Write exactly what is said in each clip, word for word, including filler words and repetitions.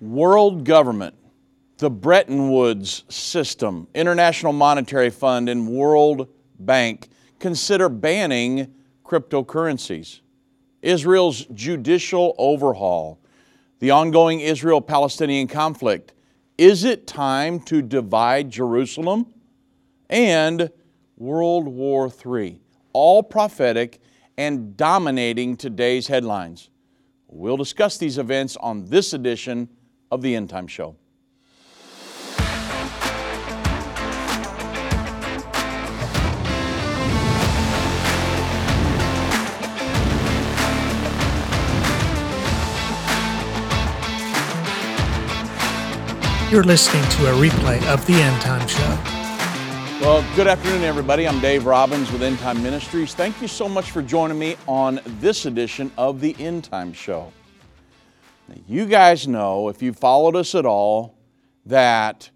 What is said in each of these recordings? World government, the Bretton Woods system, International Monetary Fund, and World Bank consider banning cryptocurrencies. Israel's judicial overhaul, the ongoing Israel-Palestinian conflict. Is it time to divide Jerusalem? And World War Three, all prophetic and dominating today's headlines. We'll discuss these events on this edition of the End Time Show. You're listening to a replay of the End Time Show. Well, good afternoon, everybody. I'm Dave Robbins with End Time Ministries. Thank you so much for joining me on this edition of the End Time Show. You guys know, if you followed us at all, that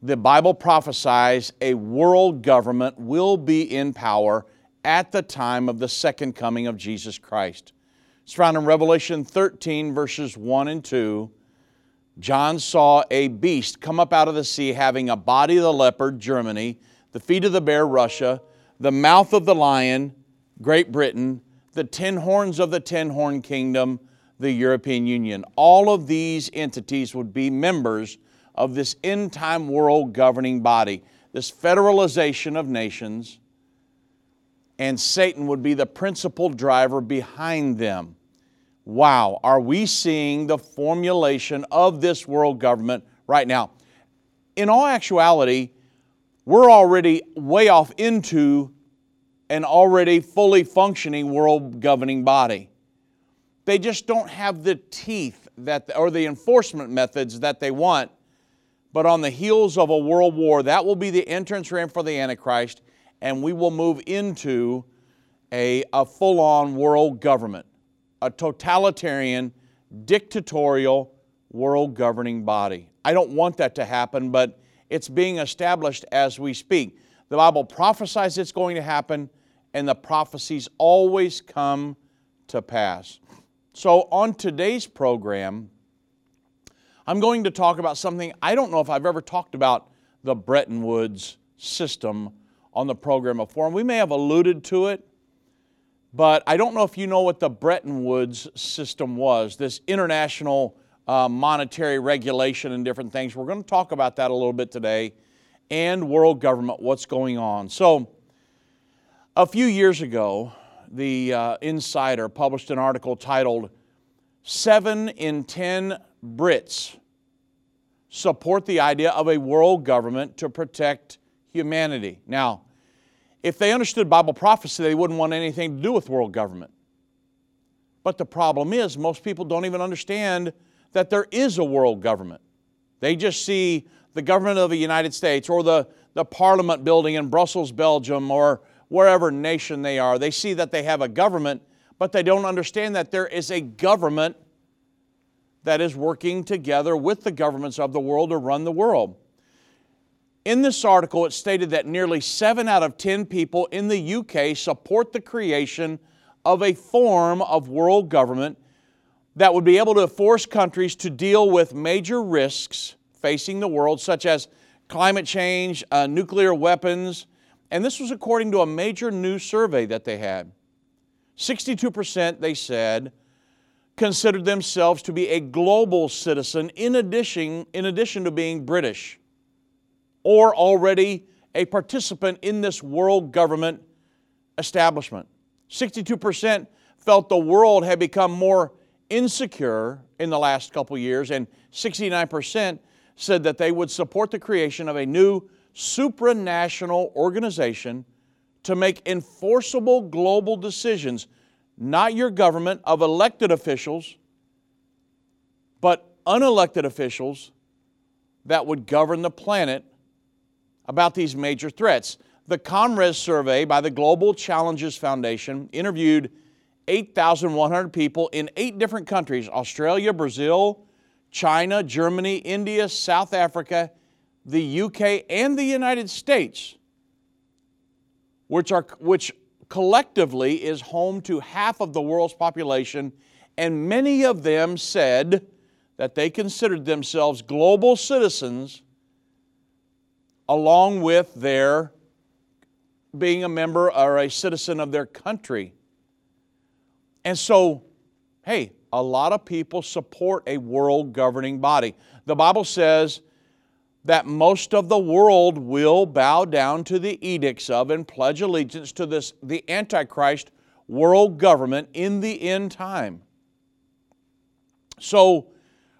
the Bible prophesies a world government will be in power at the time of the second coming of Jesus Christ. It's found in Revelation thirteen, verses one and two. John saw a beast come up out of the sea having a body of the leopard, Germany, the feet of the bear, Russia, the mouth of the lion, Great Britain, the ten horns of the ten-horn kingdom, the European Union. All of these entities would be members of this end-time world governing body, this federalization of nations, and Satan would be the principal driver behind them. Wow, are we seeing the formulation of this world government right now? In all actuality, we're already way off into an already fully functioning world governing body. They just don't have the teeth that, or the enforcement methods that they want. But on the heels of a world war, that will be the entrance ramp for the Antichrist, and we will move into a, a full-on world government, a totalitarian, dictatorial, world-governing body. I don't want that to happen, but it's being established as we speak. The Bible prophesies it's going to happen, and the prophecies always come to pass. So on today's program, I'm going to talk about something I don't know if I've ever talked about, the Bretton Woods system, on the program before. And we may have alluded to it, but I don't know if you know what the Bretton Woods system was, this international uh, monetary regulation and different things. We're going to talk about that a little bit today, and world government, what's going on. So a few years ago, the uh, Insider published an article titled, seven in ten Brits Support the Idea of a World Government to Protect Humanity. Now, if they understood Bible prophecy, they wouldn't want anything to do with world government. But the problem is, most people don't even understand that there is a world government. They just see the government of the United States or the, the parliament building in Brussels, Belgium, or wherever nation they are. They see that they have a government, but they don't understand that there is a government that is working together with the governments of the world to run the world. In this article, it stated that nearly seven out of ten people in the U K support the creation of a form of world government that would be able to force countries to deal with major risks facing the world, such as climate change, uh, nuclear weapons. And this was according to a major new survey that they had. sixty-two percent, they said, considered themselves to be a global citizen in addition, in addition to being British, or already a participant in this world government establishment. sixty-two percent felt the world had become more insecure in the last couple years, and sixty-nine percent said that they would support the creation of a new supranational organization to make enforceable global decisions, not your government of elected officials, but unelected officials that would govern the planet about these major threats. The ComRes survey by the Global Challenges Foundation interviewed eight thousand one hundred people in eight different countries, Australia, Brazil, China, Germany, India, South Africa, the U K, and the United States, which are which collectively is home to half of the world's population, and many of them said that they considered themselves global citizens along with their being a member or a citizen of their country. And so, hey, a lot of people support a world governing body. The Bible says that most of the world will bow down to the edicts of and pledge allegiance to this, the Antichrist world government in the end time. So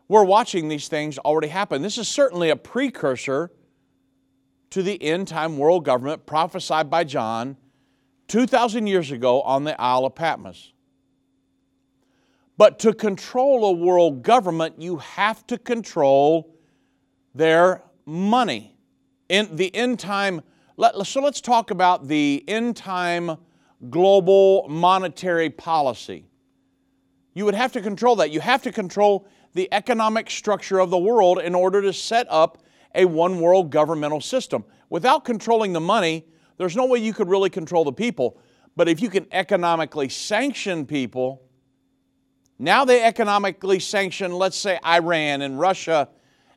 we're watching these things already happen. This is certainly a precursor to the end time world government prophesied by John two thousand years ago on the Isle of Patmos. But to control a world government, you have to control their money. In the end time, let, so let's talk about the end time global monetary policy. You would have to control that. You have to control the economic structure of the world in order to set up a one world governmental system. Without controlling the money, there's no way you could really control the people. But if you can economically sanction people, now they economically sanction, let's say, Iran and Russia,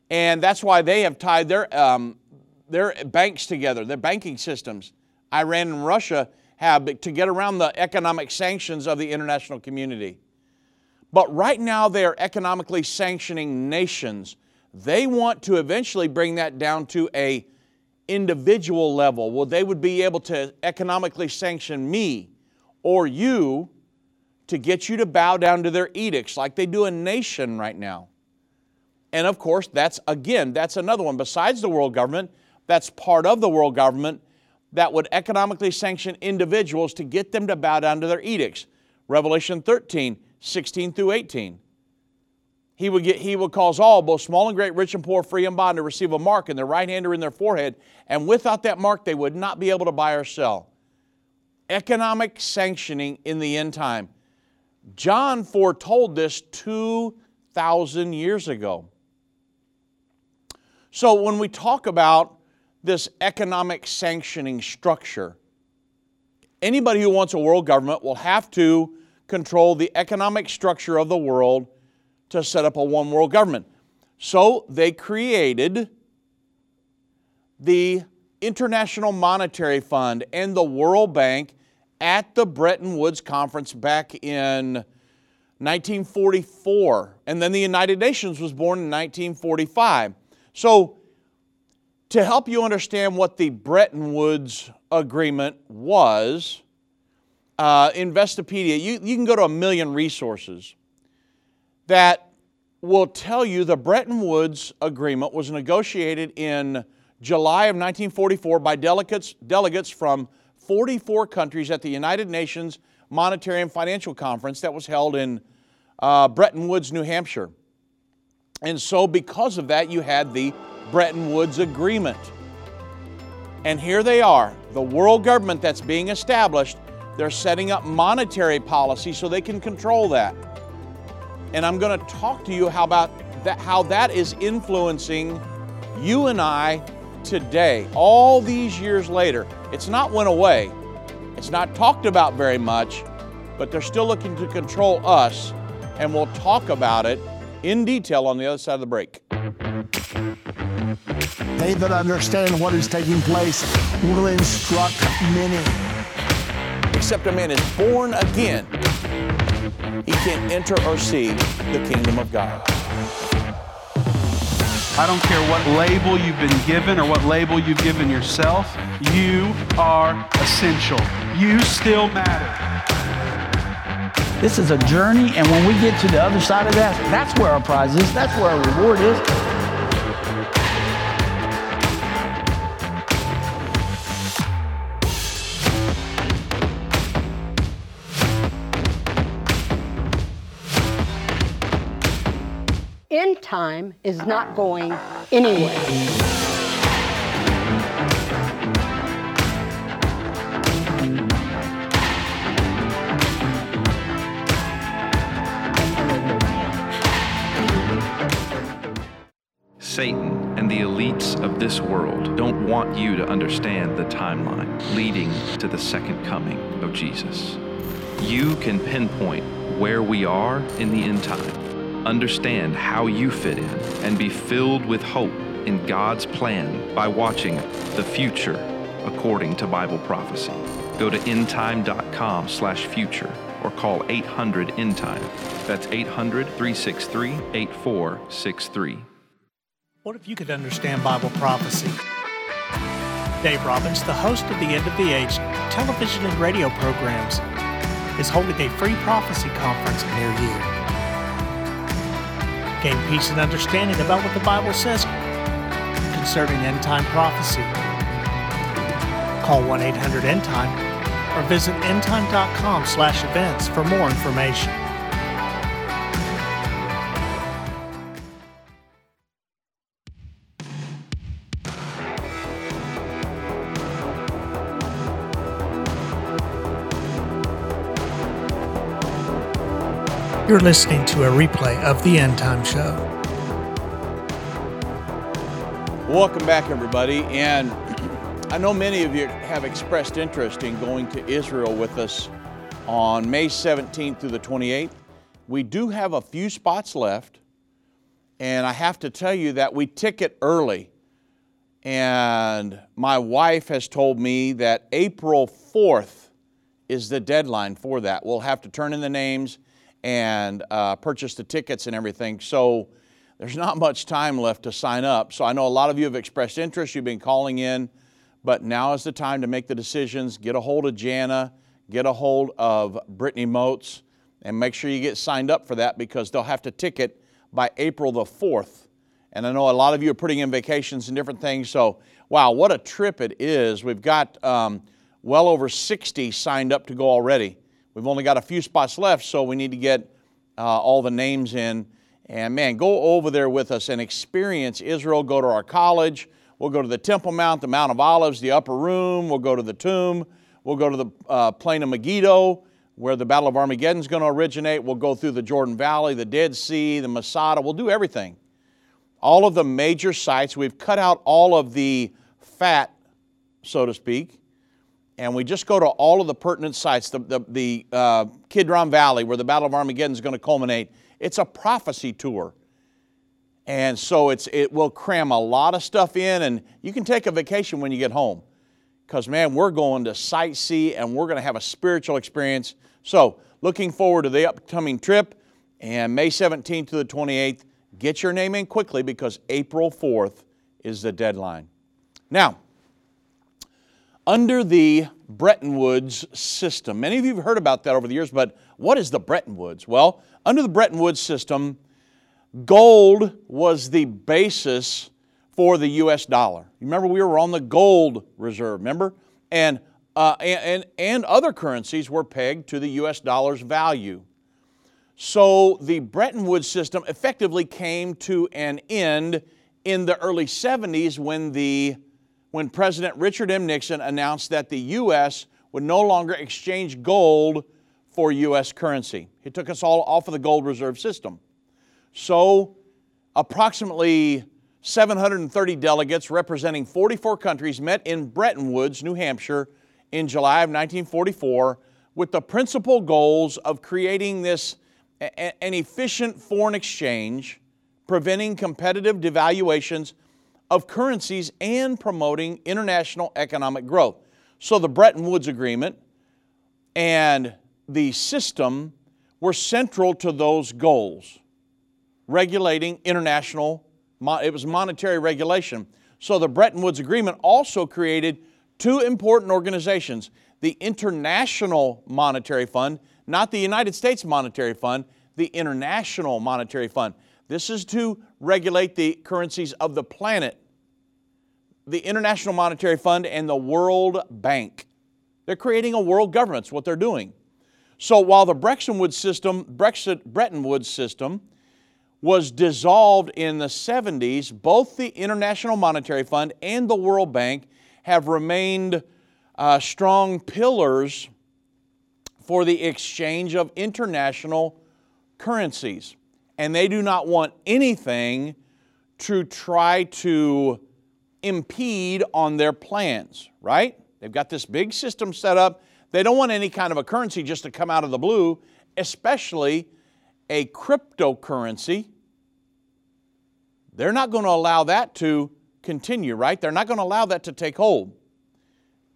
and that's why they have tied their, um, their banks together, their banking systems. Iran and Russia have to get around the economic sanctions of the international community. But right now they are economically sanctioning nations. They want to eventually bring that down to an individual level. Well, they would be able to economically sanction me or you to get you to bow down to their edicts like they do a nation right now. And of course, that's again, that's another one. Besides the world government, that's part of the world government that would economically sanction individuals to get them to bow down to their edicts. Revelation thirteen, sixteen through eighteen. He would get, he will cause all, both small and great, rich and poor, free and bond, to receive a mark in their right hand or in their forehead. And without that mark, they would not be able to buy or sell. Economic sanctioning in the end time. John foretold this two thousand years ago. So when we talk about this economic sanctioning structure, anybody who wants a world government will have to control the economic structure of the world to set up a one world government. So they created the International Monetary Fund and the World Bank at the Bretton Woods Conference back in nineteen forty-four. And then the United Nations was born in nineteen forty-five. So to help you understand what the Bretton Woods Agreement was, uh, Investopedia, you, you can go to a million resources that will tell you the Bretton Woods Agreement was negotiated in July of nineteen forty-four by delegates, delegates from forty-four countries at the United Nations Monetary and Financial Conference that was held in uh, Bretton Woods, New Hampshire. And so because of that, you had the Bretton Woods Agreement. And here they are, the world government that's being established. They're setting up monetary policy so they can control that. And I'm going to talk to you how about that, how that is influencing you and I today, all these years later. It's not went away. It's not talked about very much, but they're still looking to control us, and we'll talk about it in detail on the other side of the break. They that understand what is taking place will instruct many. Except a man is born again, he can't enter or see the kingdom of God. I don't care what label you've been given or what label you've given yourself, you are essential. You still matter. This is a journey, and when we get to the other side of that, that's where our prize is, that's where our reward is. End time is not going anywhere. Satan and the elites of this world don't want you to understand the timeline leading to the second coming of Jesus. You can pinpoint where we are in the end time. Understand how you fit in and be filled with hope in God's plan by watching The Future According to Bible Prophecy. Go to endtime.com slash future or call eight hundred end time. That's eight hundred, three six three, eight four six three. What if you could understand Bible prophecy? Dave Robbins, the host of the End of the Age television and radio programs, is holding a free prophecy conference near you. Gain peace and understanding about what the Bible says concerning end-time prophecy. Call one eight hundred end time or visit endtime.com slash events for more information. You're listening to a replay of The End Time Show. Welcome back, everybody. And I know many of you have expressed interest in going to Israel with us on May seventeenth through the twenty-eighth. We do have a few spots left. And I have to tell you that we ticket early. And my wife has told me that April fourth is the deadline for that. We'll have to turn in the names and uh, purchase the tickets and everything. So there's not much time left to sign up. So I know a lot of you have expressed interest. You've been calling in, but now is the time to make the decisions. Get a hold of Jana, get a hold of Brittany Moats, and make sure you get signed up for that, because they'll have to ticket by April the fourth. And I know a lot of you are putting in vacations and different things. So, wow, what a trip it is. We've got um, well over sixty signed up to go already. We've only got a few spots left, so we need to get uh, all the names in. And man, go over there with us and experience Israel. Go to our college. We'll go to the Temple Mount, the Mount of Olives, the Upper Room. We'll go to the tomb. We'll go to the uh, Plain of Megiddo, where the Battle of Armageddon is going to originate. We'll go through the Jordan Valley, the Dead Sea, the Masada. We'll do everything. All of the major sites. We've cut out all of the fat, so to speak. And we just go to all of the pertinent sites, the, the, the uh, Kidron Valley, where the Battle of Armageddon is going to culminate. It's a prophecy tour. And so it's it will cram a lot of stuff in, and you can take a vacation when you get home. Because, man, we're going to sightsee, and we're going to have a spiritual experience. So looking forward to the upcoming trip, and May seventeenth to the twenty-eighth. Get your name in quickly, because April fourth is the deadline. Now, under the Bretton Woods system. Many of you have heard about that over the years, but what is the Bretton Woods? Well, under the Bretton Woods system, gold was the basis for the U S dollar. Remember, we were on the gold reserve, remember? And, uh, and, and other currencies were pegged to the U S dollar's value. So the Bretton Woods system effectively came to an end in the early seventies when the when President Richard M. Nixon announced that the U S would no longer exchange gold for U S currency. He took us all off of the gold reserve system. So approximately seven hundred thirty delegates representing forty-four countries met in Bretton Woods, New Hampshire, in July of nineteen forty-four with the principal goals of creating this an efficient foreign exchange, preventing competitive devaluations of currencies, and promoting international economic growth. So the Bretton Woods Agreement and the system were central to those goals, regulating international, it was monetary regulation. So the Bretton Woods Agreement also created two important organizations, the International Monetary Fund, not the United States Monetary Fund, the International Monetary Fund. This is to regulate the currencies of the planet. The International Monetary Fund and the World Bank. They're creating a world government, what they're doing. So while the Bretton Woods system, Bretton Woods system was dissolved in the seventies, both the International Monetary Fund and the World Bank have remained uh, strong pillars for the exchange of international currencies. And they do not want anything to try to impede on their plans, right? They've got this big system set up. They don't want any kind of a currency just to come out of the blue, especially a cryptocurrency, they're not going to allow that to continue, right? They're not going to allow that to take hold.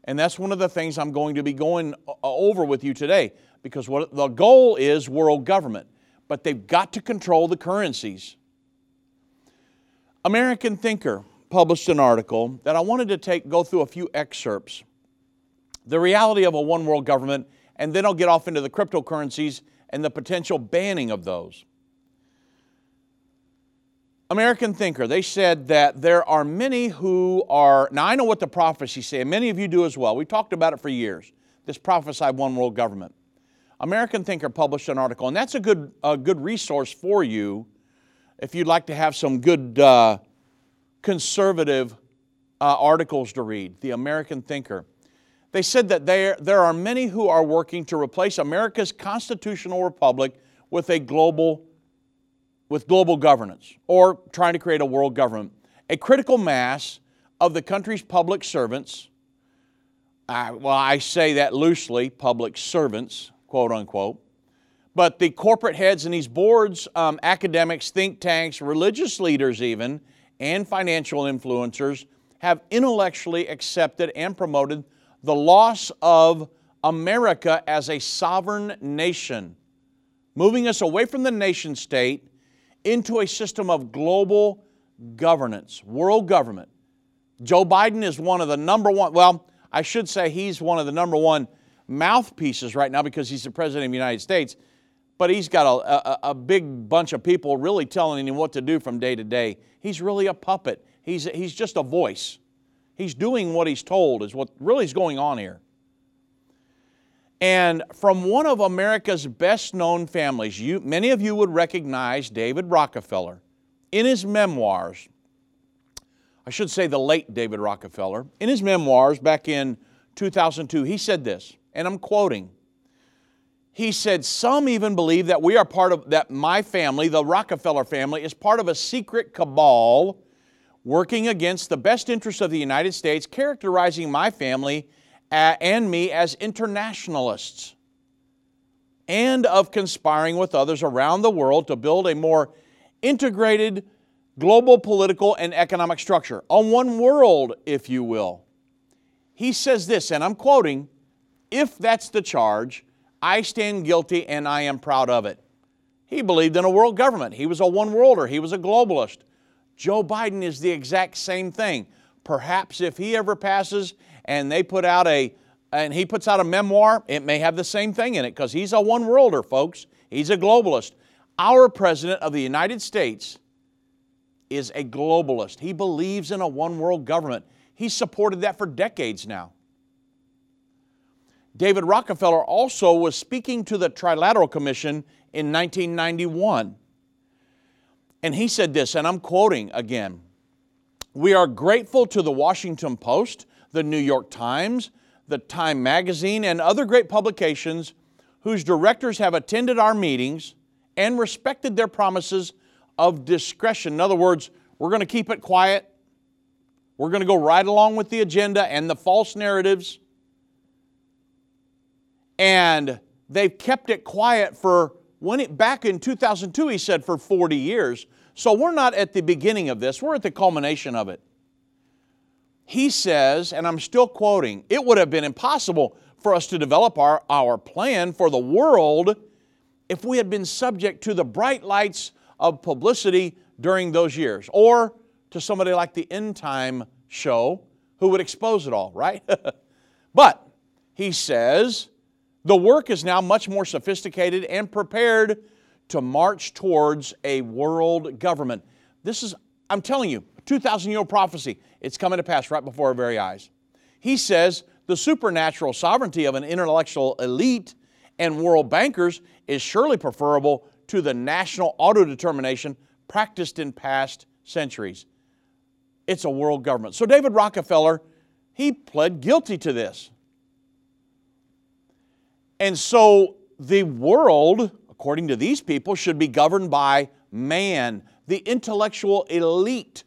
And that's one of the things I'm going to be going over with you today, because what the goal is world government, but they've got to control the currencies. American Thinker published an article that I wanted to take, go through a few excerpts. The reality of a one world government, and then I'll get off into the cryptocurrencies and the potential banning of those. American Thinker, they said that there are many who are, now I know what the prophecies say, and many of you do as well. We've talked about it for years, this prophesied one world government. American Thinker published an article, and that's a good, a good resource for you if you'd like to have some good uh, conservative uh, articles to read, the American Thinker. They said that there, there are many who are working to replace America's constitutional republic with a global, with global governance, or trying to create a world government. A critical mass of the country's public servants, uh, well, I say that loosely, public servants, quote unquote, but the corporate heads and these boards, um, academics, think tanks, religious leaders even, and financial influencers have intellectually accepted and promoted the loss of America as a sovereign nation, moving us away from the nation state into a system of global governance, world government. Joe Biden is one of the number one, well, I should say he's one of the number one mouthpieces right now because he's the president of the United States, but he's got a, a, a big bunch of people really telling him what to do from day to day. He's really a puppet. He's, he's just a voice. He's doing what he's told is what really is going on here. And from one of America's best-known families, you, many of you would recognize David Rockefeller. In his memoirs, I should say the late David Rockefeller, in his memoirs back in two thousand two, he said this, and I'm quoting. He said, "Some even believe that we are part of, that my family, the Rockefeller family, is part of a secret cabal working against the best interests of the United States, characterizing my family and me as internationalists and of conspiring with others around the world to build a more integrated global political and economic structure, a one world, if you will." He says this, and I'm quoting, "If that's the charge, I stand guilty and I am proud of it." He believed in a world government. He was a one worlder. He was a globalist. Joe Biden is the exact same thing. Perhaps if he ever passes and they put out a, and he puts out a memoir, it may have the same thing in it because he's a one-worlder, folks. He's a globalist. Our president of the United States is a globalist. He believes in a one-world government. He's supported that for decades now. David Rockefeller also was speaking to the Trilateral Commission in nineteen ninety-one. And he said this, and I'm quoting again, "We are grateful to the Washington Post, the New York Times, the Time Magazine, and other great publications whose directors have attended our meetings and respected their promises of discretion." In other words, we're going to keep it quiet. We're going to go right along with the agenda and the false narratives. And they've kept it quiet for When it, back in two thousand two, he said, for forty years. So we're not at the beginning of this. We're at the culmination of it. He says, and I'm still quoting, "It would have been impossible for us to develop our, our plan for the world if we had been subject to the bright lights of publicity during those years, or to somebody like the End Time Show who would expose it all," right? But he says, "The work is now much more sophisticated and prepared to march towards a world government." This is, I'm telling you, a two thousand year old prophecy. It's coming to pass right before our very eyes. He says, "The supernatural sovereignty of an intellectual elite and world bankers is surely preferable to the national autodetermination practiced in past centuries." It's a world government. So David Rockefeller, he pled guilty to this. And so the world, according to these people, should be governed by man, the intellectual elite,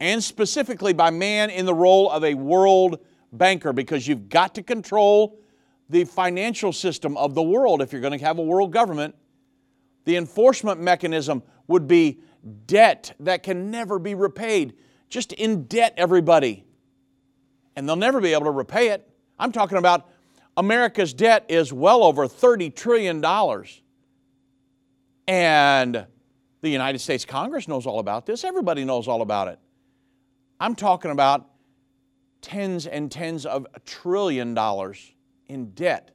and specifically by man in the role of a world banker, because you've got to control the financial system of the world if you're going to have a world government. The enforcement mechanism would be debt that can never be repaid. Just indebt everybody. And they'll never be able to repay it. I'm talking about America's debt is well over thirty trillion dollars. And the United States Congress knows all about this. Everybody knows all about it. I'm talking about tens and tens of a trillion dollars in debt.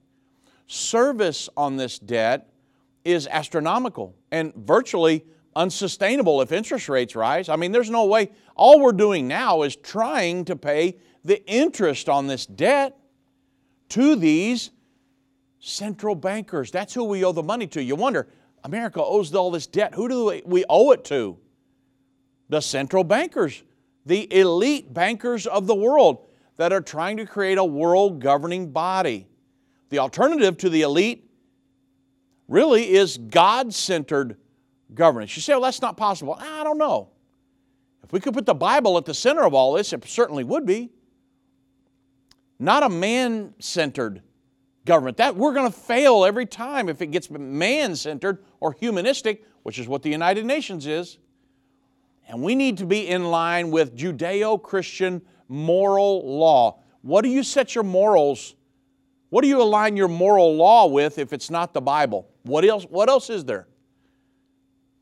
Service on this debt is astronomical and virtually unsustainable if interest rates rise. I mean, there's no way. All we're doing now is trying to pay the interest on this debt to these central bankers. That's who we owe the money to. You wonder, America owes all this debt. Who do we owe it to? The central bankers, the elite bankers of the world that are trying to create a world governing body. The alternative to the elite really is God-centered governance. You say, well, that's not possible. I don't know. If we could put the Bible at the center of all this, it certainly would be. Not a man-centered government. That we're going to fail every time if it gets man-centered or humanistic, which is what the United Nations is. And we need to be in line with Judeo-Christian moral law. What do you set your morals? What do you align your moral law with if it's not the Bible? What else, what else is there?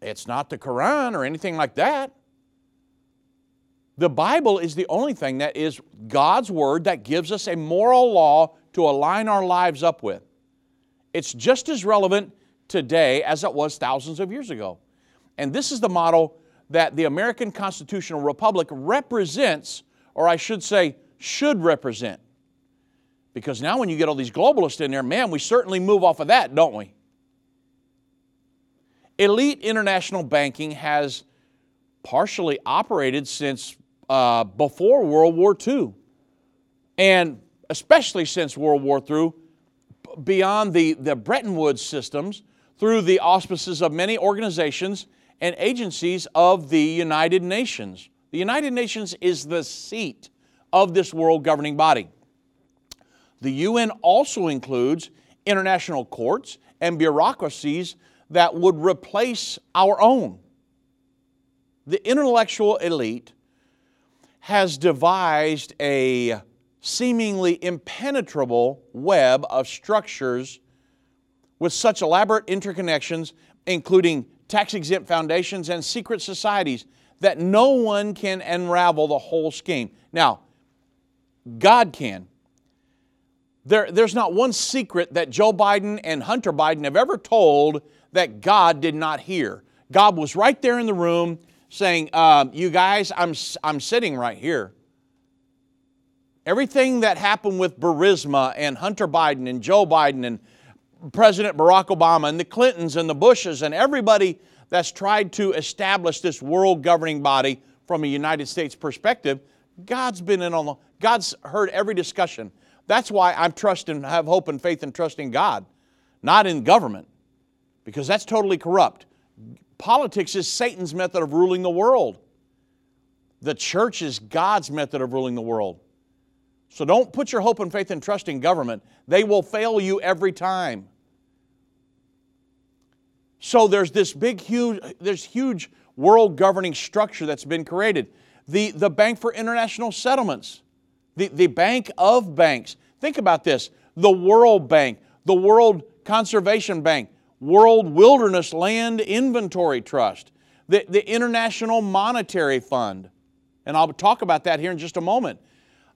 It's not the Quran or anything like that. The Bible is the only thing that is God's Word that gives us a moral law to align our lives up with. It's just as relevant today as it was thousands of years ago. And this is the model that the American Constitutional Republic represents, or I should say, should represent. Because now when you get all these globalists in there, man, we certainly move off of that, don't we? Elite international banking has partially operated since uh, before World War Two, and especially since World War Three, beyond the, the Bretton Woods systems, through the auspices of many organizations and agencies of the United Nations. The United Nations is the seat of this world governing body. The U N also includes international courts and bureaucracies that would replace our own. The intellectual elite has devised a seemingly impenetrable web of structures with such elaborate interconnections, including tax-exempt foundations and secret societies, that no one can unravel the whole scheme. Now, God can. There, there's not one secret that Joe Biden and Hunter Biden have ever told that God did not hear. God was right there in the room saying, uh, you guys, I'm, I'm sitting right here. Everything that happened with Burisma and Hunter Biden and Joe Biden and President Barack Obama and the Clintons and the Bushes and everybody that's tried to establish this world governing body from a United States perspective, God's been in on the, God's heard every discussion. That's why I'm trusting, have hope and faith and trust in God, not in government. Because that's totally corrupt. Politics is Satan's method of ruling the world. The church is God's method of ruling the world. So don't put your hope and faith and trust in government. They will fail you every time. So there's this big, huge, there's huge world governing structure that's been created. The, the Bank for International Settlements, the, the Bank of Banks. Think about this. The World Bank, the World Conservation Bank, World Wilderness Land Inventory Trust, the, the International Monetary Fund. And I'll talk about that here in just a moment.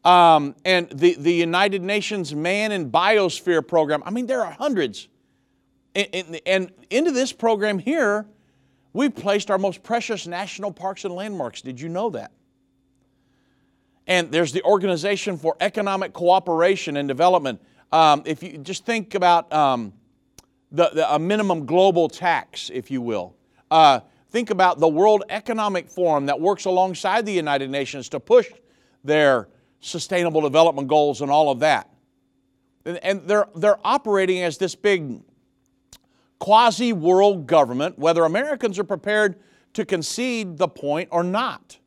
Um, and the, the United Nations Man and Biosphere Program. I mean, there are hundreds. And, and, and into this program here, we've placed our most precious national parks and landmarks. Did you know that? And there's the Organization for Economic Cooperation and Development. Um, if you just think about... Um, The, the, a minimum global tax, if you will. Uh, think about the World Economic Forum that works alongside the United Nations to push their sustainable development goals and all of that. And, and they're, they're operating as this big quasi-world government, whether Americans are prepared to concede the point or not.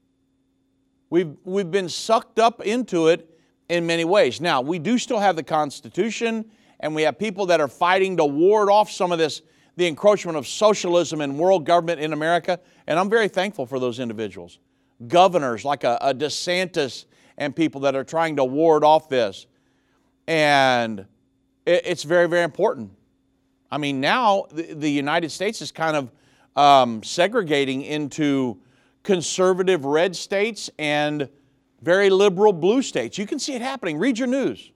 We've, we've been sucked up into it in many ways. Now, we do still have the Constitution, and we have people that are fighting to ward off some of this, the encroachment of socialism and world government in America, and I'm very thankful for those individuals. Governors like a, a DeSantis and people that are trying to ward off this. And it, it's very, very important. I mean, now the, the United States is kind of um, segregating into conservative red states and very liberal blue states. You can see it happening. Read your news.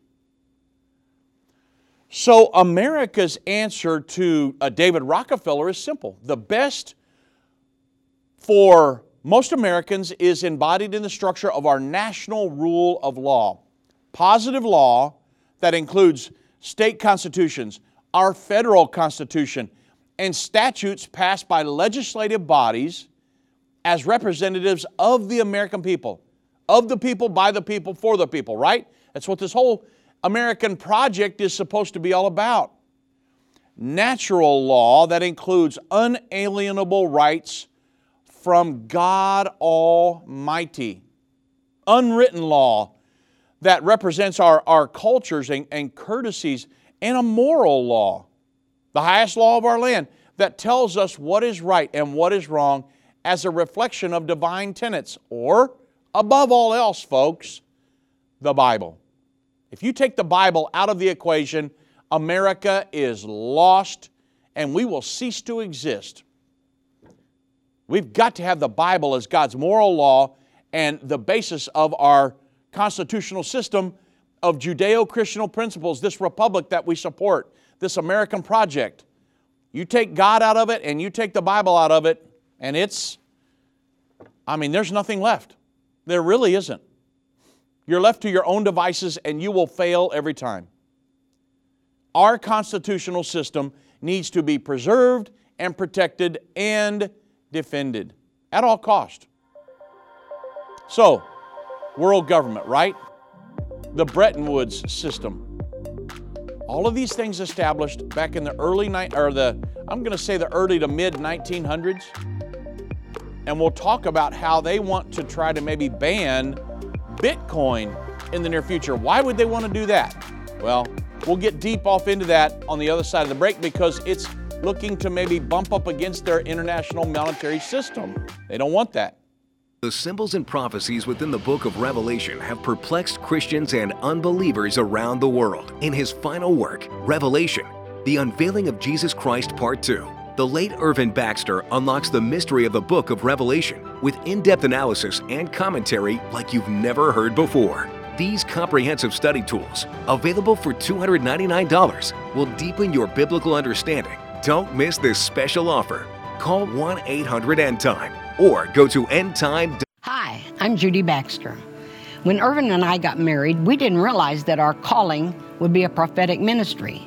So America's answer to uh, David Rockefeller is simple. The best for most Americans is embodied in the structure of our national rule of law. Positive law that includes state constitutions, our federal constitution, and statutes passed by legislative bodies as representatives of the American people. Of the people, by the people, for the people, right? That's what this whole American project is supposed to be all about. Natural law that includes unalienable rights from God Almighty. Unwritten law that represents our, our cultures and, and courtesies, and a moral law, the highest law of our land, that tells us what is right and what is wrong as a reflection of divine tenets, or, above all else, folks, the Bible. If you take the Bible out of the equation, America is lost and we will cease to exist. We've got to have the Bible as God's moral law and the basis of our constitutional system of Judeo-Christian principles, this republic that we support, this American project. You take God out of it and you take the Bible out of it, and it's, I mean, there's nothing left. There really isn't. You're left to your own devices and you will fail every time. Our constitutional system needs to be preserved and protected and defended at all cost. So, world government, right? The Bretton Woods system. All of these things established back in the early night, or the I'm going to say the early to mid nineteen hundreds, and we'll talk about how they want to try to maybe ban Bitcoin in the near future. Why would they want to do that? Well, we'll get deep off into that on the other side of the break, because it's looking to maybe bump up against their international monetary system. They don't want that. The symbols and prophecies within the book of Revelation have perplexed Christians and unbelievers around the world. In his final work, Revelation, The Unveiling of Jesus Christ Part two, the late Irvin Baxter unlocks the mystery of the book of Revelation with in-depth analysis and commentary like you've never heard before. These comprehensive study tools, available for two hundred ninety-nine dollars, will deepen your biblical understanding. Don't miss this special offer. Call one eight hundred end time. Or go to endtime dot com. Hi, I'm Judy Baxter. When Irvin and I got married, we didn't realize that our calling would be a prophetic ministry.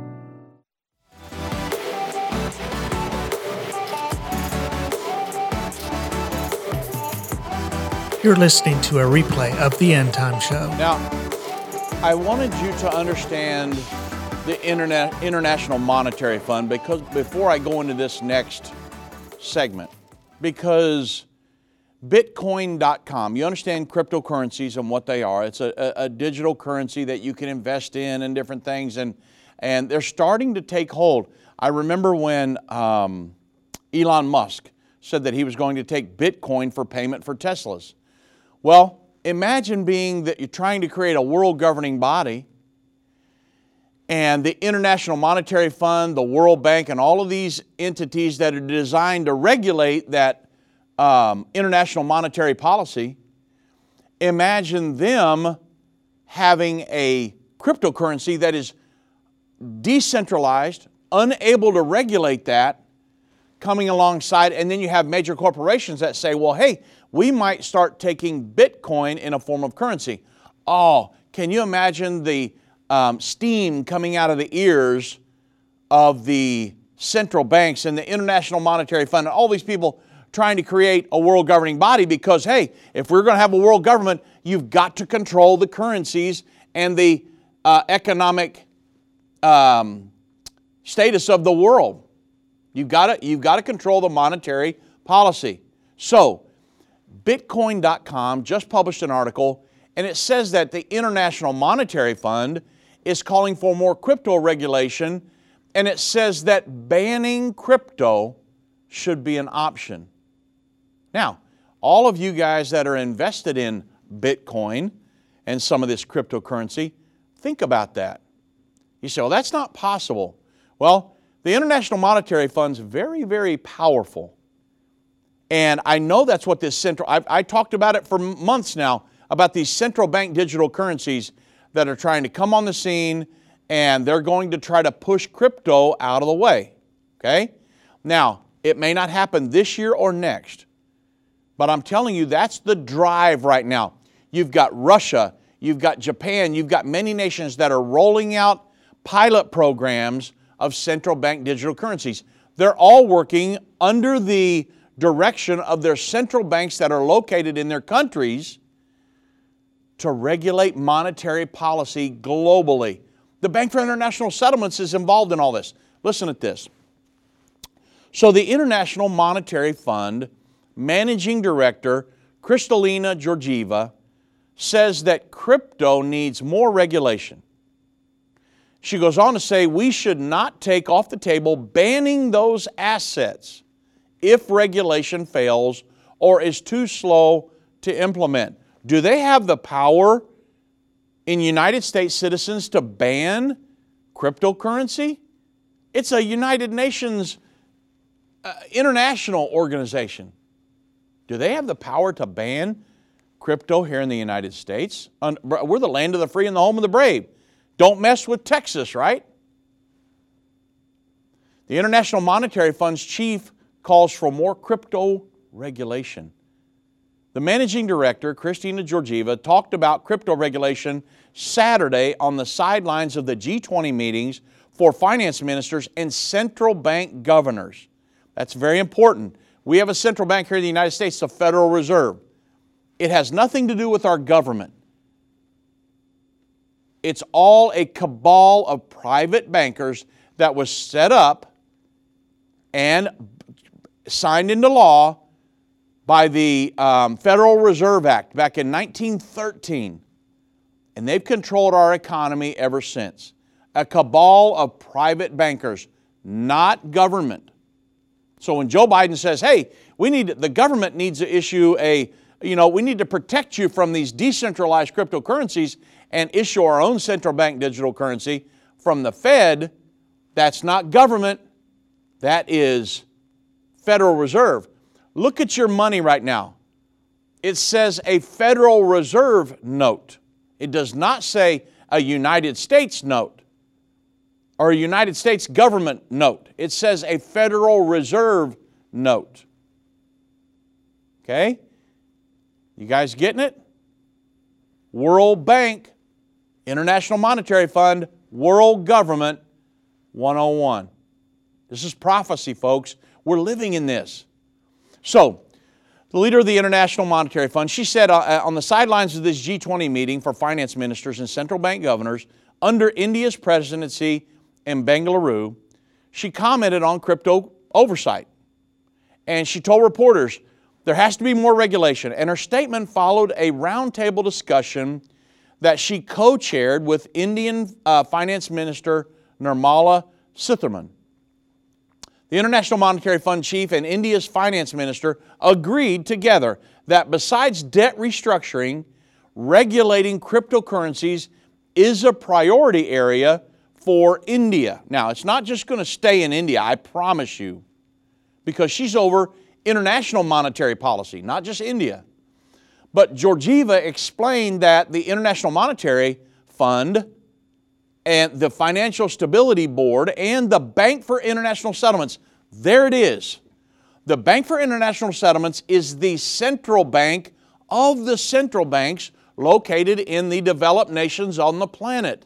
You're listening to a replay of The End Time Show. Now, I wanted you to understand the Interna- International Monetary Fund because before I go into this next segment, because Bitcoin dot com, you understand cryptocurrencies and what they are. It's a, a, a digital currency that you can invest in and different things, and and they're starting to take hold. I remember when um, Elon Musk said that he was going to take Bitcoin for payment for Teslas. Well, imagine being that you're trying to create a world governing body, and the International Monetary Fund, the World Bank, and all of these entities that are designed to regulate that Um, international monetary policy, Imagine them having a cryptocurrency that is decentralized, unable to regulate that, coming alongside, and then you have major corporations that say, well, hey, we might start taking Bitcoin in a form of currency. Oh, can you imagine the um, steam coming out of the ears of the central banks and the International Monetary Fund and all these people trying to create a world governing body? Because, hey, if we're going to have a world government, you've got to control the currencies and the uh, economic um, status of the world. You've got to, you've got to control the monetary policy. So, Bitcoin dot com just published an article, and it says that the International Monetary Fund is calling for more crypto regulation, and it says that banning crypto should be an option. Now, all of you guys that are invested in Bitcoin and some of this cryptocurrency, think about that. You say, well, that's not possible. Well, the International Monetary Fund's very, very powerful. And I know that's what this central, I've, I talked about it for months now, about these central bank digital currencies that are trying to come on the scene, and they're going to try to push crypto out of the way, okay? Now, it may not happen this year or next, but I'm telling you, that's the drive right now. You've got Russia, you've got Japan, you've got many nations that are rolling out pilot programs of central bank digital currencies. They're all working under the direction of their central banks that are located in their countries to regulate monetary policy globally. The Bank for International Settlements is involved in all this. Listen at this. So the International Monetary Fund Managing Director Kristalina Georgieva says that crypto needs more regulation. She goes on to say, we should not take off the table banning those assets if regulation fails or is too slow to implement. Do they have the power in United States citizens to ban cryptocurrency? It's a United Nations uh, international organization. Do they have the power to ban crypto here in the United States? We're the land of the free and the home of the brave. Don't mess with Texas, right? The International Monetary Fund's chief calls for more crypto regulation. The managing director, Kristalina Georgieva, talked about crypto regulation Saturday on the sidelines of the G twenty meetings for finance ministers and central bank governors. That's very important. We have a central bank here in the United States, the Federal Reserve. It has nothing to do with our government. It's all a cabal of private bankers that was set up and signed into law by the um, Federal Reserve Act back in nineteen thirteen. And they've controlled our economy ever since. A cabal of private bankers, not government. So when Joe Biden says, hey, we need, the government needs to issue a, you know, we need to protect you from these decentralized cryptocurrencies and issue our own central bank digital currency from the Fed, that's not government, that is Federal Reserve. Look at your money right now. It says a Federal Reserve note. It does not say a United States note or a United States government note. It says a Federal Reserve note. Okay? You guys getting it? World Bank, International Monetary Fund, World Government one oh one. This is prophecy, folks. We're living in this. So, the leader of the International Monetary Fund, she said uh, on the sidelines of this G twenty meeting for finance ministers and central bank governors under India's presidency in Bengaluru, she commented on crypto oversight. And she told reporters, there has to be more regulation. And her statement followed a roundtable discussion that she co-chaired with Indian uh, Finance Minister Nirmala Sitharaman. The International Monetary Fund chief and India's finance minister agreed together that besides debt restructuring, regulating cryptocurrencies is a priority area for India. Now, it's not just going to stay in India, I promise you, because she's over international monetary policy, not just India. But Georgieva explained that the International Monetary Fund and the Financial Stability Board and the Bank for International Settlements, there it is. The Bank for International Settlements is the central bank of the central banks located in the developed nations on the planet.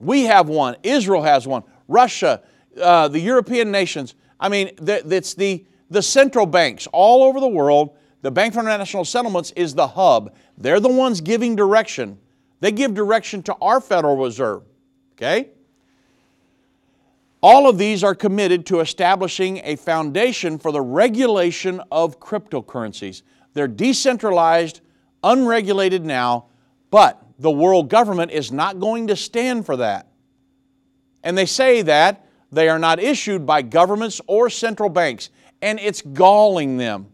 We have one. Israel has one. Russia, uh, the European nations. I mean, th- it's the, the central banks all over the world. The Bank for International Settlements is the hub. They're the ones giving direction. They give direction to our Federal Reserve, okay? All of these are committed to establishing a foundation for the regulation of cryptocurrencies. They're decentralized, unregulated now, but the world government is not going to stand for that. And they say that they are not issued by governments or central banks, and it's galling them.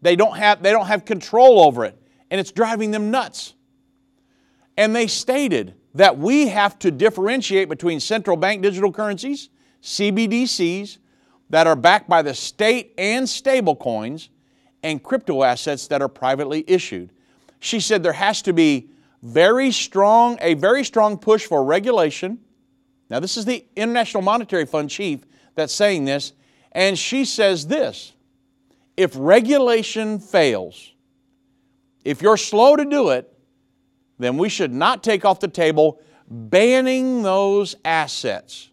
They don't have, they don't have control over it, and it's driving them nuts. And they stated that we have to differentiate between central bank digital currencies, C B D Cs, that are backed by the state and stable coins, and crypto assets that are privately issued. She said there has to be very strong, a very strong push for regulation. Now, this is the International Monetary Fund chief that's saying this, and she says this: if regulation fails, if you're slow to do it, then we should not take off the table banning those assets.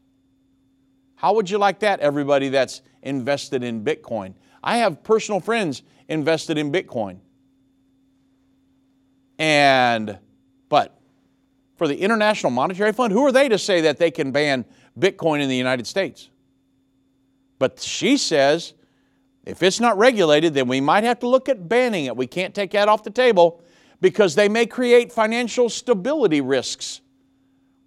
How would you like that, everybody that's invested in Bitcoin? I have personal friends invested in Bitcoin. And, but for the International Monetary Fund, who are they to say that they can ban Bitcoin in the United States? But she says, if it's not regulated, then we might have to look at banning it. We can't take that off the table because they may create financial stability risks.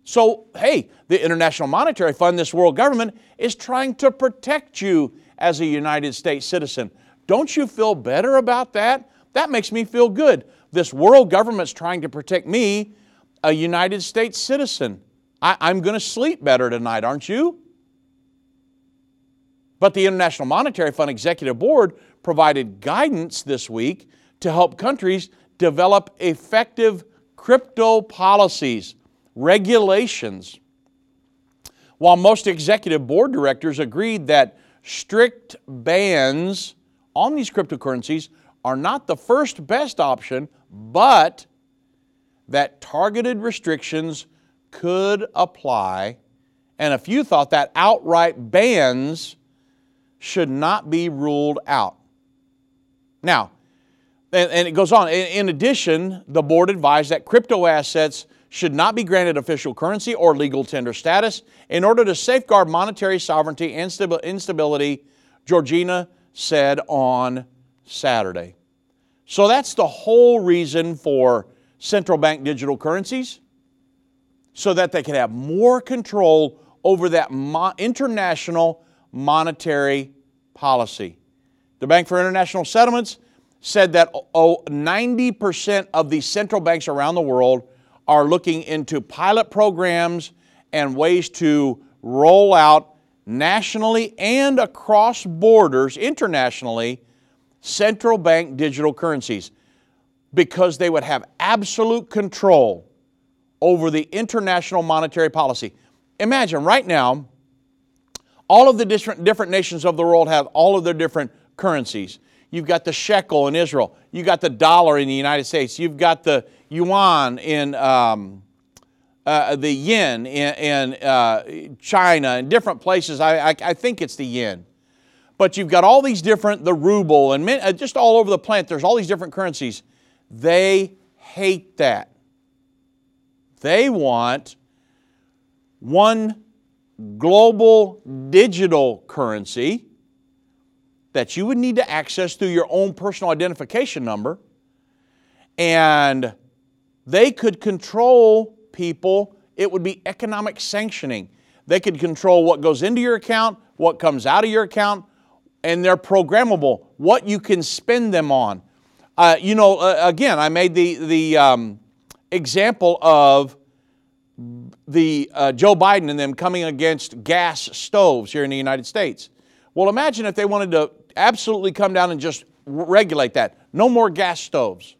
So, hey, the International Monetary Fund, this world government, is trying to protect you as a United States citizen. Don't you feel better about that? That makes me feel good. This world government's trying to protect me, a United States citizen. I, I'm going to sleep better tonight, aren't you? But the International Monetary Fund Executive Board provided guidance this week to help countries develop effective crypto policies, regulations. While most executive board directors agreed that strict bans on these cryptocurrencies are not the first best option, but that targeted restrictions could apply, and a few thought that outright bans should not be ruled out. Now, and, and it goes on. In, in addition, the board advised that crypto assets should not be granted official currency or legal tender status in order to safeguard monetary sovereignty and stabi- instability, Georgina said on Saturday. So that's the whole reason for central bank digital currencies, so that they can have more control over that mo- international monetary policy. The Bank for International Settlements said that oh, ninety percent of the central banks around the world are looking into pilot programs and ways to roll out nationally and across borders internationally central bank digital currencies, because they would have absolute control over the international monetary policy. Imagine right now, all of the different, different nations of the world have all of their different currencies. You've got the shekel in Israel. You've got the dollar in the United States. You've got the yuan in um, uh, the yen in, in uh, China and different places. I, I, I think it's the yen. But you've got all these different, the ruble, and men, uh, just all over the planet. There's all these different currencies. They hate that. They want one global digital currency that you would need to access through your own personal identification number, and they could control people. It would be economic sanctioning. They could control what goes into your account, what comes out of your account, and they're programmable, what you can spend them on. Uh, you know, uh, again, I made the, the um, example of the uh, Joe Biden and them coming against gas stoves here in the United States. Well, imagine if they wanted to absolutely come down and just regulate that. No more gas stoves.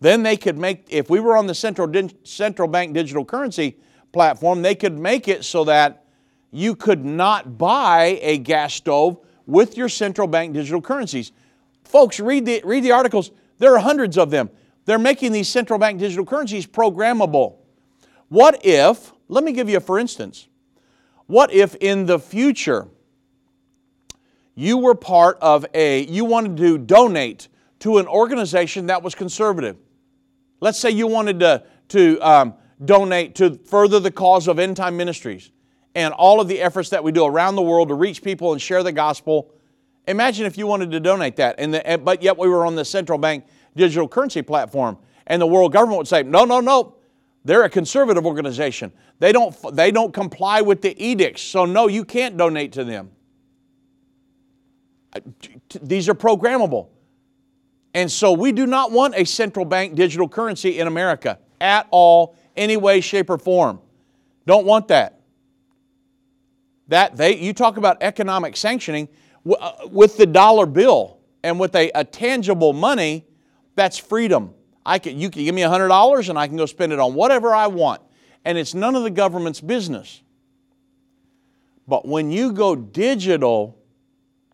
Then they could make, if we were on the central, central bank digital currency platform, they could make it so that you could not buy a gas stove with your central bank digital currencies. Folks, read the, read the articles. There are hundreds of them. They're making these central bank digital currencies programmable. What if, let me give you a for instance, what if in the future you were part of a, you wanted to donate to an organization that was conservative. Let's say you wanted to, to um, donate to further the cause of End Time Ministries and all of the efforts that we do around the world to reach people and share the gospel. Imagine if you wanted to donate that, and the, and, but yet we were on the central bank digital currency platform, and the world government would say, no, no, no, they're a conservative organization. They don't, they don't comply with the edicts, so no, you can't donate to them. These are programmable. And so we do not want a central bank digital currency in America at all, any way, shape, or form. Don't want that. That they, you talk about economic sanctioning with the dollar bill and with a, a tangible money, that's freedom. I can, you can give me one hundred dollars and I can go spend it on whatever I want. And it's none of the government's business. But when you go digital,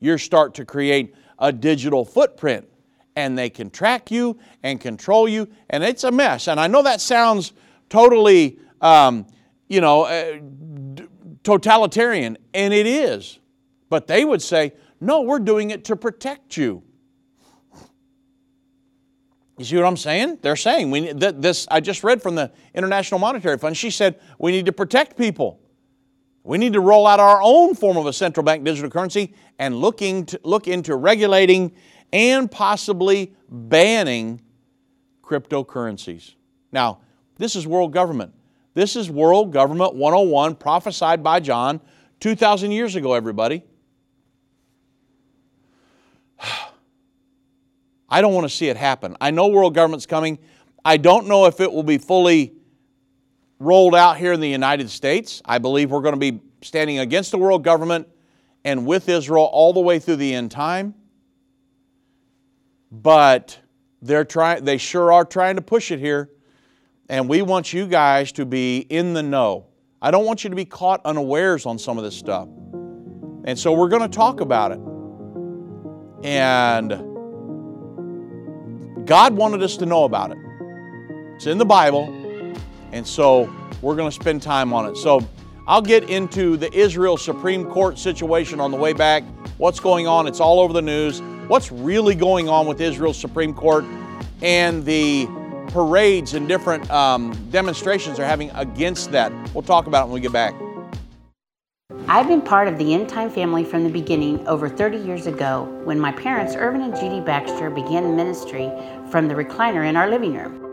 you start to create a digital footprint. And they can track you and control you, and it's a mess. And I know that sounds totally, um, you know, uh, d- totalitarian, and it is. But they would say, no, we're doing it to protect you. You see what I'm saying? They're saying, we need th- this. I just read from the International Monetary Fund. She said, we need to protect people. We need to roll out our own form of a central bank digital currency and looking to, look into regulating and possibly banning cryptocurrencies. Now, this is world government. This is world government one oh one, prophesied by John two thousand years ago, everybody. I don't want to see it happen. I know world government's coming. I don't know if it will be fully rolled out here in the United States. I believe we're going to be standing against the world government and with Israel all the way through the end time. But they're trying, they sure are trying to push it here. And we want you guys to be in the know. I don't want you to be caught unawares on some of this stuff. And so we're going to talk about it. And God wanted us to know about it. It's in the Bible. And so we're going to spend time on it. So I'll get into the Israel Supreme Court situation on the way back. What's going on? It's all over the news. What's really going on with Israel's Supreme Court and the parades and different um, demonstrations they're having against that? We'll talk about it when we get back. I've been part of the End Time family from the beginning over thirty years ago when my parents, Irvin and Judy Baxter, began ministry from the recliner in our living room.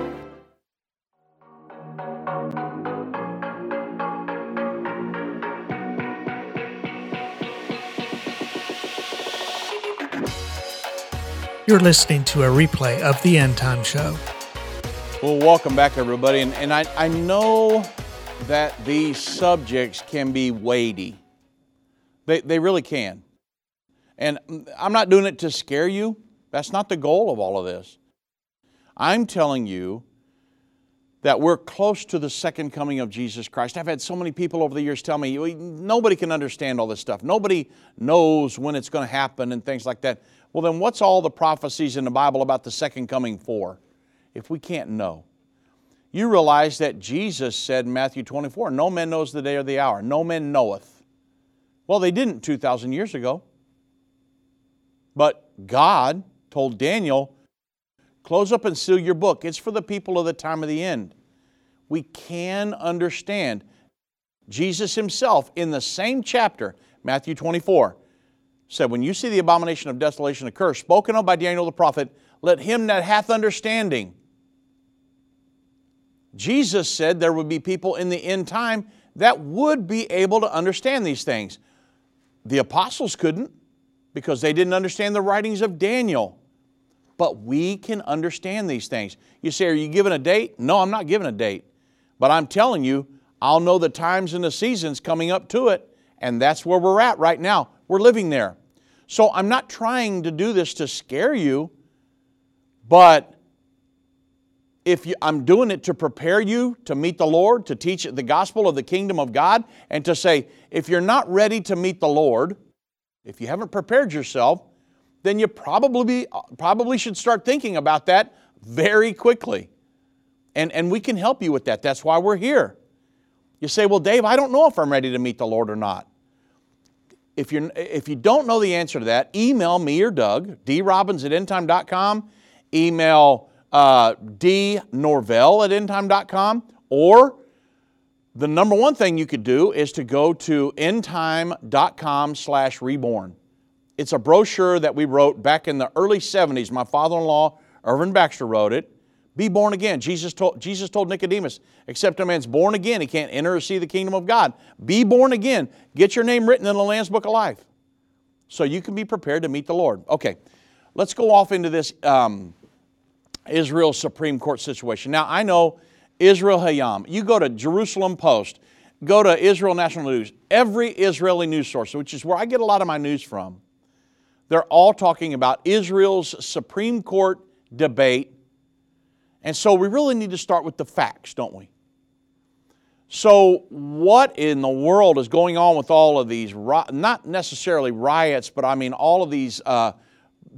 You're listening to a replay of The End Time Show. Well, welcome back, everybody. And, and I, I know that these subjects can be weighty. They, they really can. And I'm not doing it to scare you. That's not the goal of all of this. I'm telling you that we're close to the second coming of Jesus Christ. I've had so many people over the years tell me, nobody can understand all this stuff. Nobody knows when it's going to happen and things like that. Well, then what's all the prophecies in the Bible about the second coming for if we can't know? You realize that Jesus said in Matthew twenty-four, no man knows the day or the hour. No man knoweth. Well, they didn't two thousand years ago. But God told Daniel, close up and seal your book. It's for the people of the time of the end. We can understand. Jesus himself, in the same chapter, Matthew twenty-four, said, when you see the abomination of desolation occur, spoken of by Daniel the prophet, let him that hath understanding. Jesus said there would be people in the end time that would be able to understand these things. The apostles couldn't, because they didn't understand the writings of Daniel. But we can understand these things. You say, are you giving a date? No, I'm not giving a date. But I'm telling you, I'll know the times and the seasons coming up to it. And that's where we're at right now. We're living there. So I'm not trying to do this to scare you. But if you, I'm doing it to prepare you to meet the Lord, to teach the gospel of the kingdom of God, and to say, if you're not ready to meet the Lord, if you haven't prepared yourself, then you probably probably should start thinking about that very quickly. And, and we can help you with that. That's why we're here. You say, well, Dave, I don't know if I'm ready to meet the Lord or not. If, you're, if you don't know the answer to that, email me or Doug, d robbins at end time dot com, email uh, d norvell at end time dot com, or the number one thing you could do is to go to endtime dot com slash reborn. It's a brochure that we wrote back in the early seventies. My father-in-law, Irvin Baxter, wrote it. Be born again. Jesus told, Jesus told Nicodemus, except a man's born again, he can't enter or see the kingdom of God. Be born again. Get your name written in the Lamb's Book of Life. So you can be prepared to meet the Lord. Okay, let's go off into this um, Israel Supreme Court situation. Now, I know Israel Hayam. You go to Jerusalem Post, go to Israel National News, every Israeli news source, which is where I get a lot of my news from, they're all talking about Israel's Supreme Court debate. And so we really need to start with the facts, don't we? So what in the world is going on with all of these, not necessarily riots, but I mean all of these uh,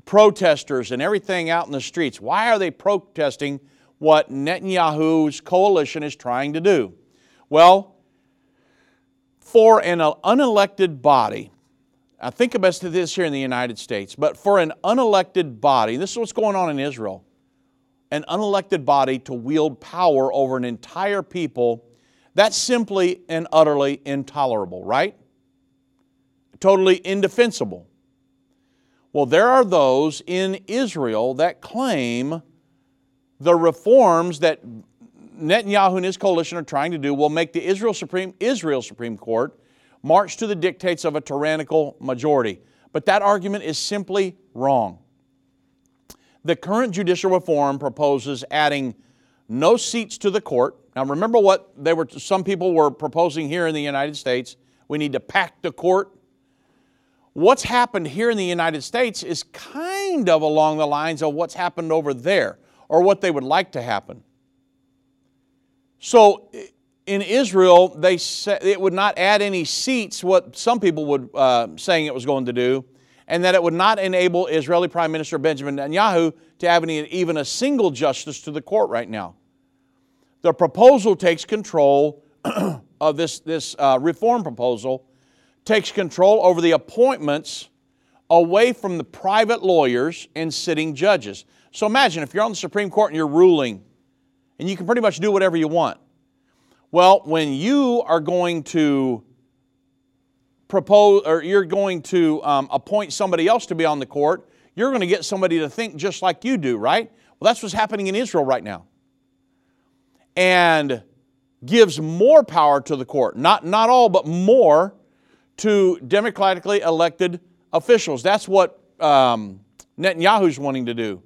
protesters and everything out in the streets? Why are they protesting what Netanyahu's coalition is trying to do? Well, for an unelected body, I think about this here in the United States, but for an unelected body, this is what's going on in Israel, an unelected body to wield power over an entire people, that's simply and utterly intolerable, right? Totally indefensible. Well, there are those in Israel that claim the reforms that Netanyahu and his coalition are trying to do will make the Israel Supreme, Israel Supreme Court march to the dictates of a tyrannical majority. But that argument is simply wrong. The current judicial reform proposes adding no seats to the court. Now remember what they were, some people were proposing here in the United States. We need to pack the court. What's happened here in the United States is kind of along the lines of what's happened over there, or what they would like to happen. So in Israel, they said it would not add any seats, what some people would uh, saying it was going to do, and that it would not enable Israeli Prime Minister Benjamin Netanyahu to have any, even a single justice to the court right now. The proposal takes control of this, this uh, reform proposal, takes control over the appointments away from the private lawyers and sitting judges. So imagine if you're on the Supreme Court and you're ruling, and you can pretty much do whatever you want. Well, when you are going to propose, or you're going to um, appoint somebody else to be on the court, you're going to get somebody to think just like you do, right? Well, that's what's happening in Israel right now. And gives more power to the court, not, not all, but more, to democratically elected officials. That's what um, Netanyahu's wanting to do.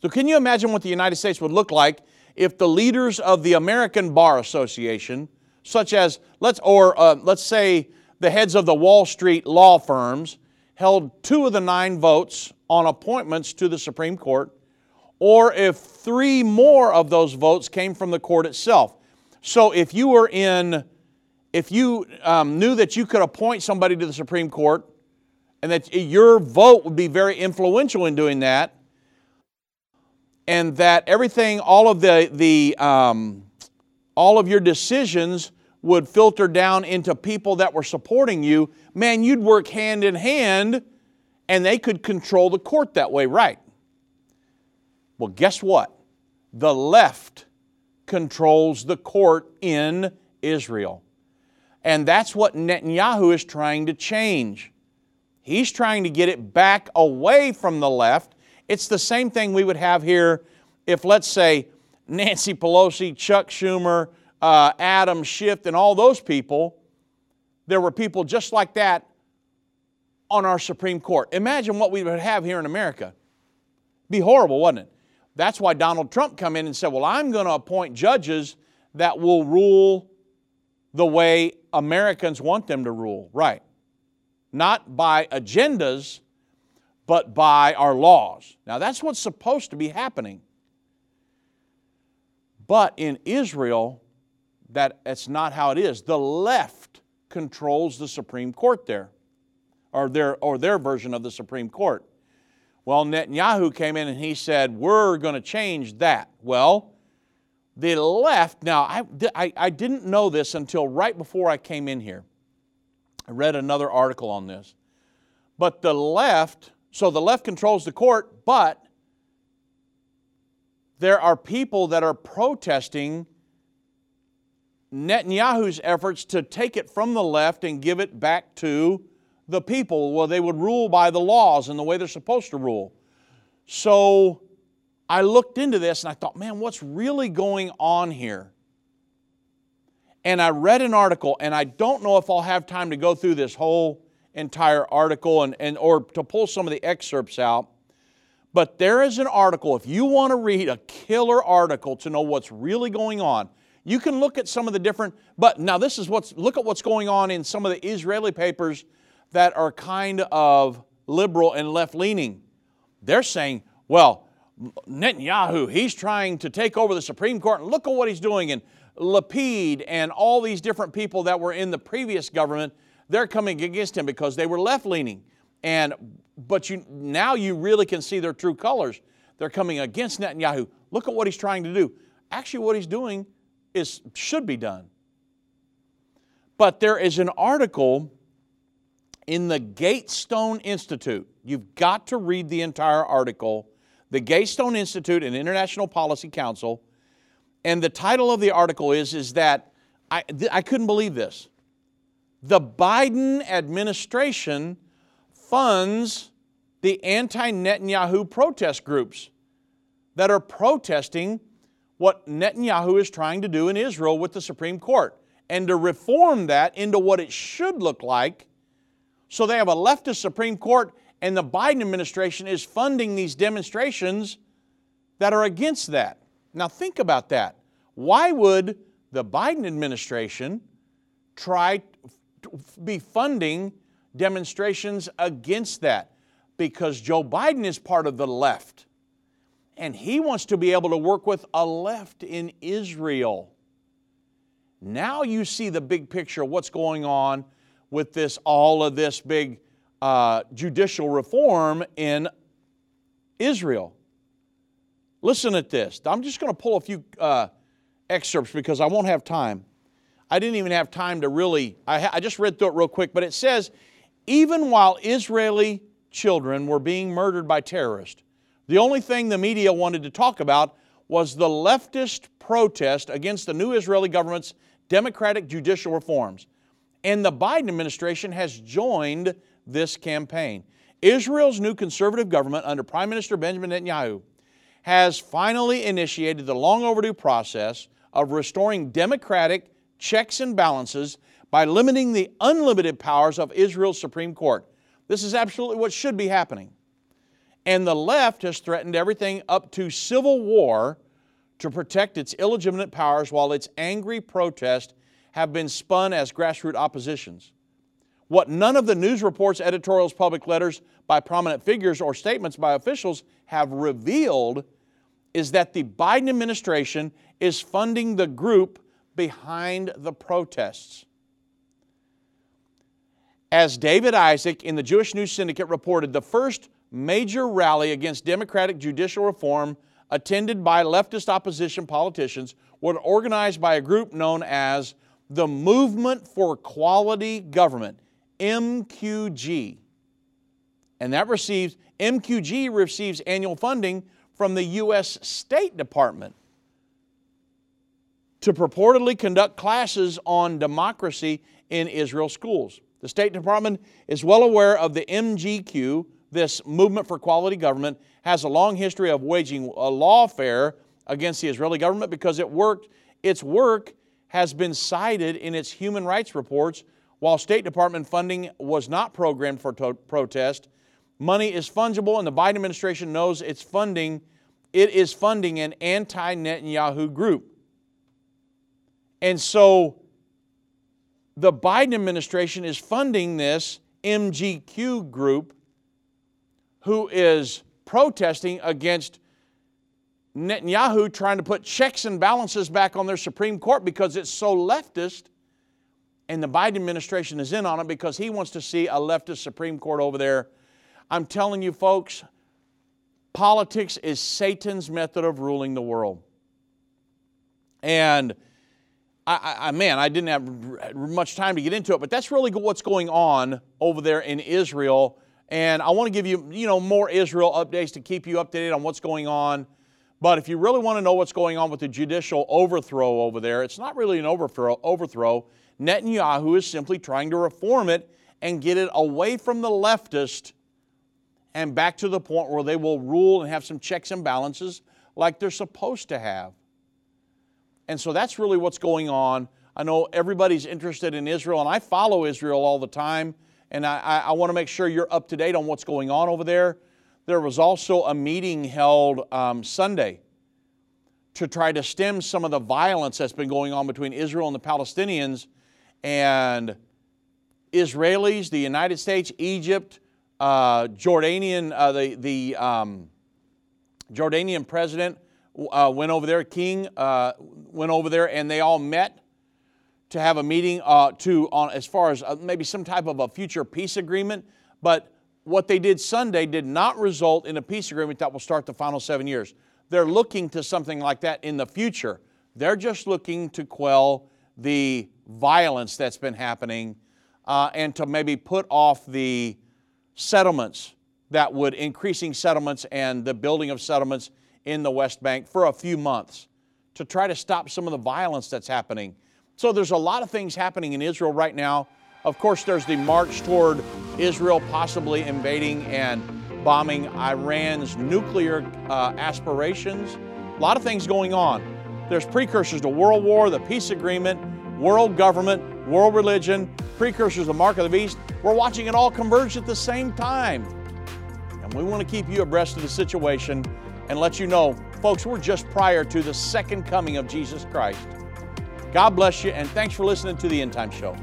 So can you imagine what the United States would look like if the leaders of the American Bar Association, such as, let's or uh, let's say the heads of the Wall Street law firms, held two of the nine votes on appointments to the Supreme Court, or if three more of those votes came from the court itself. So if you were in, if you um, knew that you could appoint somebody to the Supreme Court, and that your vote would be very influential in doing that, and that everything, all of the, the um, all of your decisions would filter down into people that were supporting you, man, you'd work hand in hand and they could control the court that way, right? Well, guess what? The left controls the court in Israel. And that's what Netanyahu is trying to change. He's trying to get it back away from the left. It's the same thing we would have here if, let's say, Nancy Pelosi, Chuck Schumer, Uh, Adam Schiff and all those people, there were people just like that on our Supreme Court. Imagine what we would have here in America. Be horrible, wouldn't it? That's why Donald Trump come in and said, well, I'm going to appoint judges that will rule the way Americans want them to rule, right? Not by agendas, but by our laws. Now, that's what's supposed to be happening. But in Israel, That that's not how it is. The left controls the Supreme Court there, or their or their version of the Supreme Court. Well, Netanyahu came in and he said, we're going to change that. Well, the left, now I, I, I didn't know this until right before I came in here. I read another article on this. But the left, so the left controls the court, but there are people that are protesting Netanyahu's efforts to take it from the left and give it back to the people. Well, they would rule by the laws and the way they're supposed to rule. So I looked into this and I thought, man, what's really going on here? And I read an article, and I don't know if I'll have time to go through this whole entire article and, and or to pull some of the excerpts out. But there is an article, if you want to read a killer article to know what's really going on. You can look at some of the different, but now this is what's, look at what's going on in some of the Israeli papers that are kind of liberal and left-leaning. They're saying, well, Netanyahu, he's trying to take over the Supreme Court, and look at what he's doing. And Lapid and all these different people that were in the previous government, they're coming against him because they were left-leaning. And, but you, now you really can see their true colors. They're coming against Netanyahu. Look at what he's trying to do. Actually, what he's doing Is, should be done. But there is an article in the Gatestone Institute. You've got to read the entire article. The Gatestone Institute and International Policy Council. And the title of the article is, is that, I, th- I couldn't believe this. The Biden administration funds the anti-Netanyahu protest groups that are protesting what Netanyahu is trying to do in Israel with the Supreme Court, and to reform that into what it should look like. So they have a leftist Supreme Court, and the Biden administration is funding these demonstrations that are against that. Now think about that. Why would the Biden administration try to be funding demonstrations against that? Because Joe Biden is part of the left. And he wants to be able to work with a left in Israel. Now you see the big picture of what's going on with this, all of this big uh, judicial reform in Israel. Listen at this. I'm just going to pull a few uh, excerpts because I won't have time. I didn't even have time to really, I, ha- I just read through it real quick, but it says, even while Israeli children were being murdered by terrorists, the only thing the media wanted to talk about was the leftist protest against the new Israeli government's democratic judicial reforms. And the Biden administration has joined this campaign. Israel's new conservative government under Prime Minister Benjamin Netanyahu has finally initiated the long overdue process of restoring democratic checks and balances by limiting the unlimited powers of Israel's Supreme Court. This is absolutely what should be happening. And the left has threatened everything up to civil war to protect its illegitimate powers, while its angry protests have been spun as grassroots oppositions. What none of the news reports, editorials, public letters by prominent figures, or statements by officials have revealed is that the Biden administration is funding the group behind the protests. As David Isaac in the Jewish News Syndicate reported, the first major rally against democratic judicial reform attended by leftist opposition politicians was organized by a group known as the Movement for Quality Government, M Q G. And that receives, M Q G receives annual funding from the U S State Department to purportedly conduct classes on democracy in Israel schools. The State Department is well aware of the M G Q. This Movement for Quality Government has a long history of waging a lawfare against the Israeli government because it worked, its work has been cited in its human rights reports. While State Department funding was not programmed for to- protest, money is fungible and the Biden administration knows it's funding, it is funding an anti-Netanyahu group. And so the Biden administration is funding this M G Q group who is protesting against Netanyahu trying to put checks and balances back on their Supreme Court because it's so leftist, and the Biden administration is in on it because he wants to see a leftist Supreme Court over there. I'm telling you folks, politics is Satan's method of ruling the world. And I, I man, I didn't have much time to get into it, but that's really what's going on over there in Israel. And I want to give you, you know, more Israel updates to keep you updated on what's going on. But if you really want to know what's going on with the judicial overthrow over there, it's not really an overthrow. overthrow. Netanyahu is simply trying to reform it and get it away from the leftist and back to the point where they will rule and have some checks and balances like they're supposed to have. And so that's really what's going on. I know everybody's interested in Israel, and I follow Israel all the time. And I, I want to make sure you're up to date on what's going on over there. There was also a meeting held um, Sunday to try to stem some of the violence that's been going on between Israel and the Palestinians. And Israelis, the United States, Egypt, uh, Jordanian, uh, the, the um, Jordanian president uh, went over there, King uh, went over there, and they all met to have a meeting uh, to on as far as uh, maybe some type of a future peace agreement. But what they did Sunday did not result in a peace agreement that will start the final seven years. They're looking to something like that in the future. They're just looking to quell the violence that's been happening uh, and to maybe put off the settlements that would, increasing settlements and the building of settlements in the West Bank for a few months to try to stop some of the violence that's happening. So there's a lot of things happening in Israel right now. Of course, there's the march toward Israel possibly invading and bombing Iran's nuclear uh, aspirations. A lot of things going on. There's precursors to world war, the peace agreement, world government, world religion, precursors to the mark of the beast. We're watching it all converge at the same time. And we want to keep you abreast of the situation and let you know, folks, we're just prior to the second coming of Jesus Christ. God bless you, and thanks for listening to the End Time Show.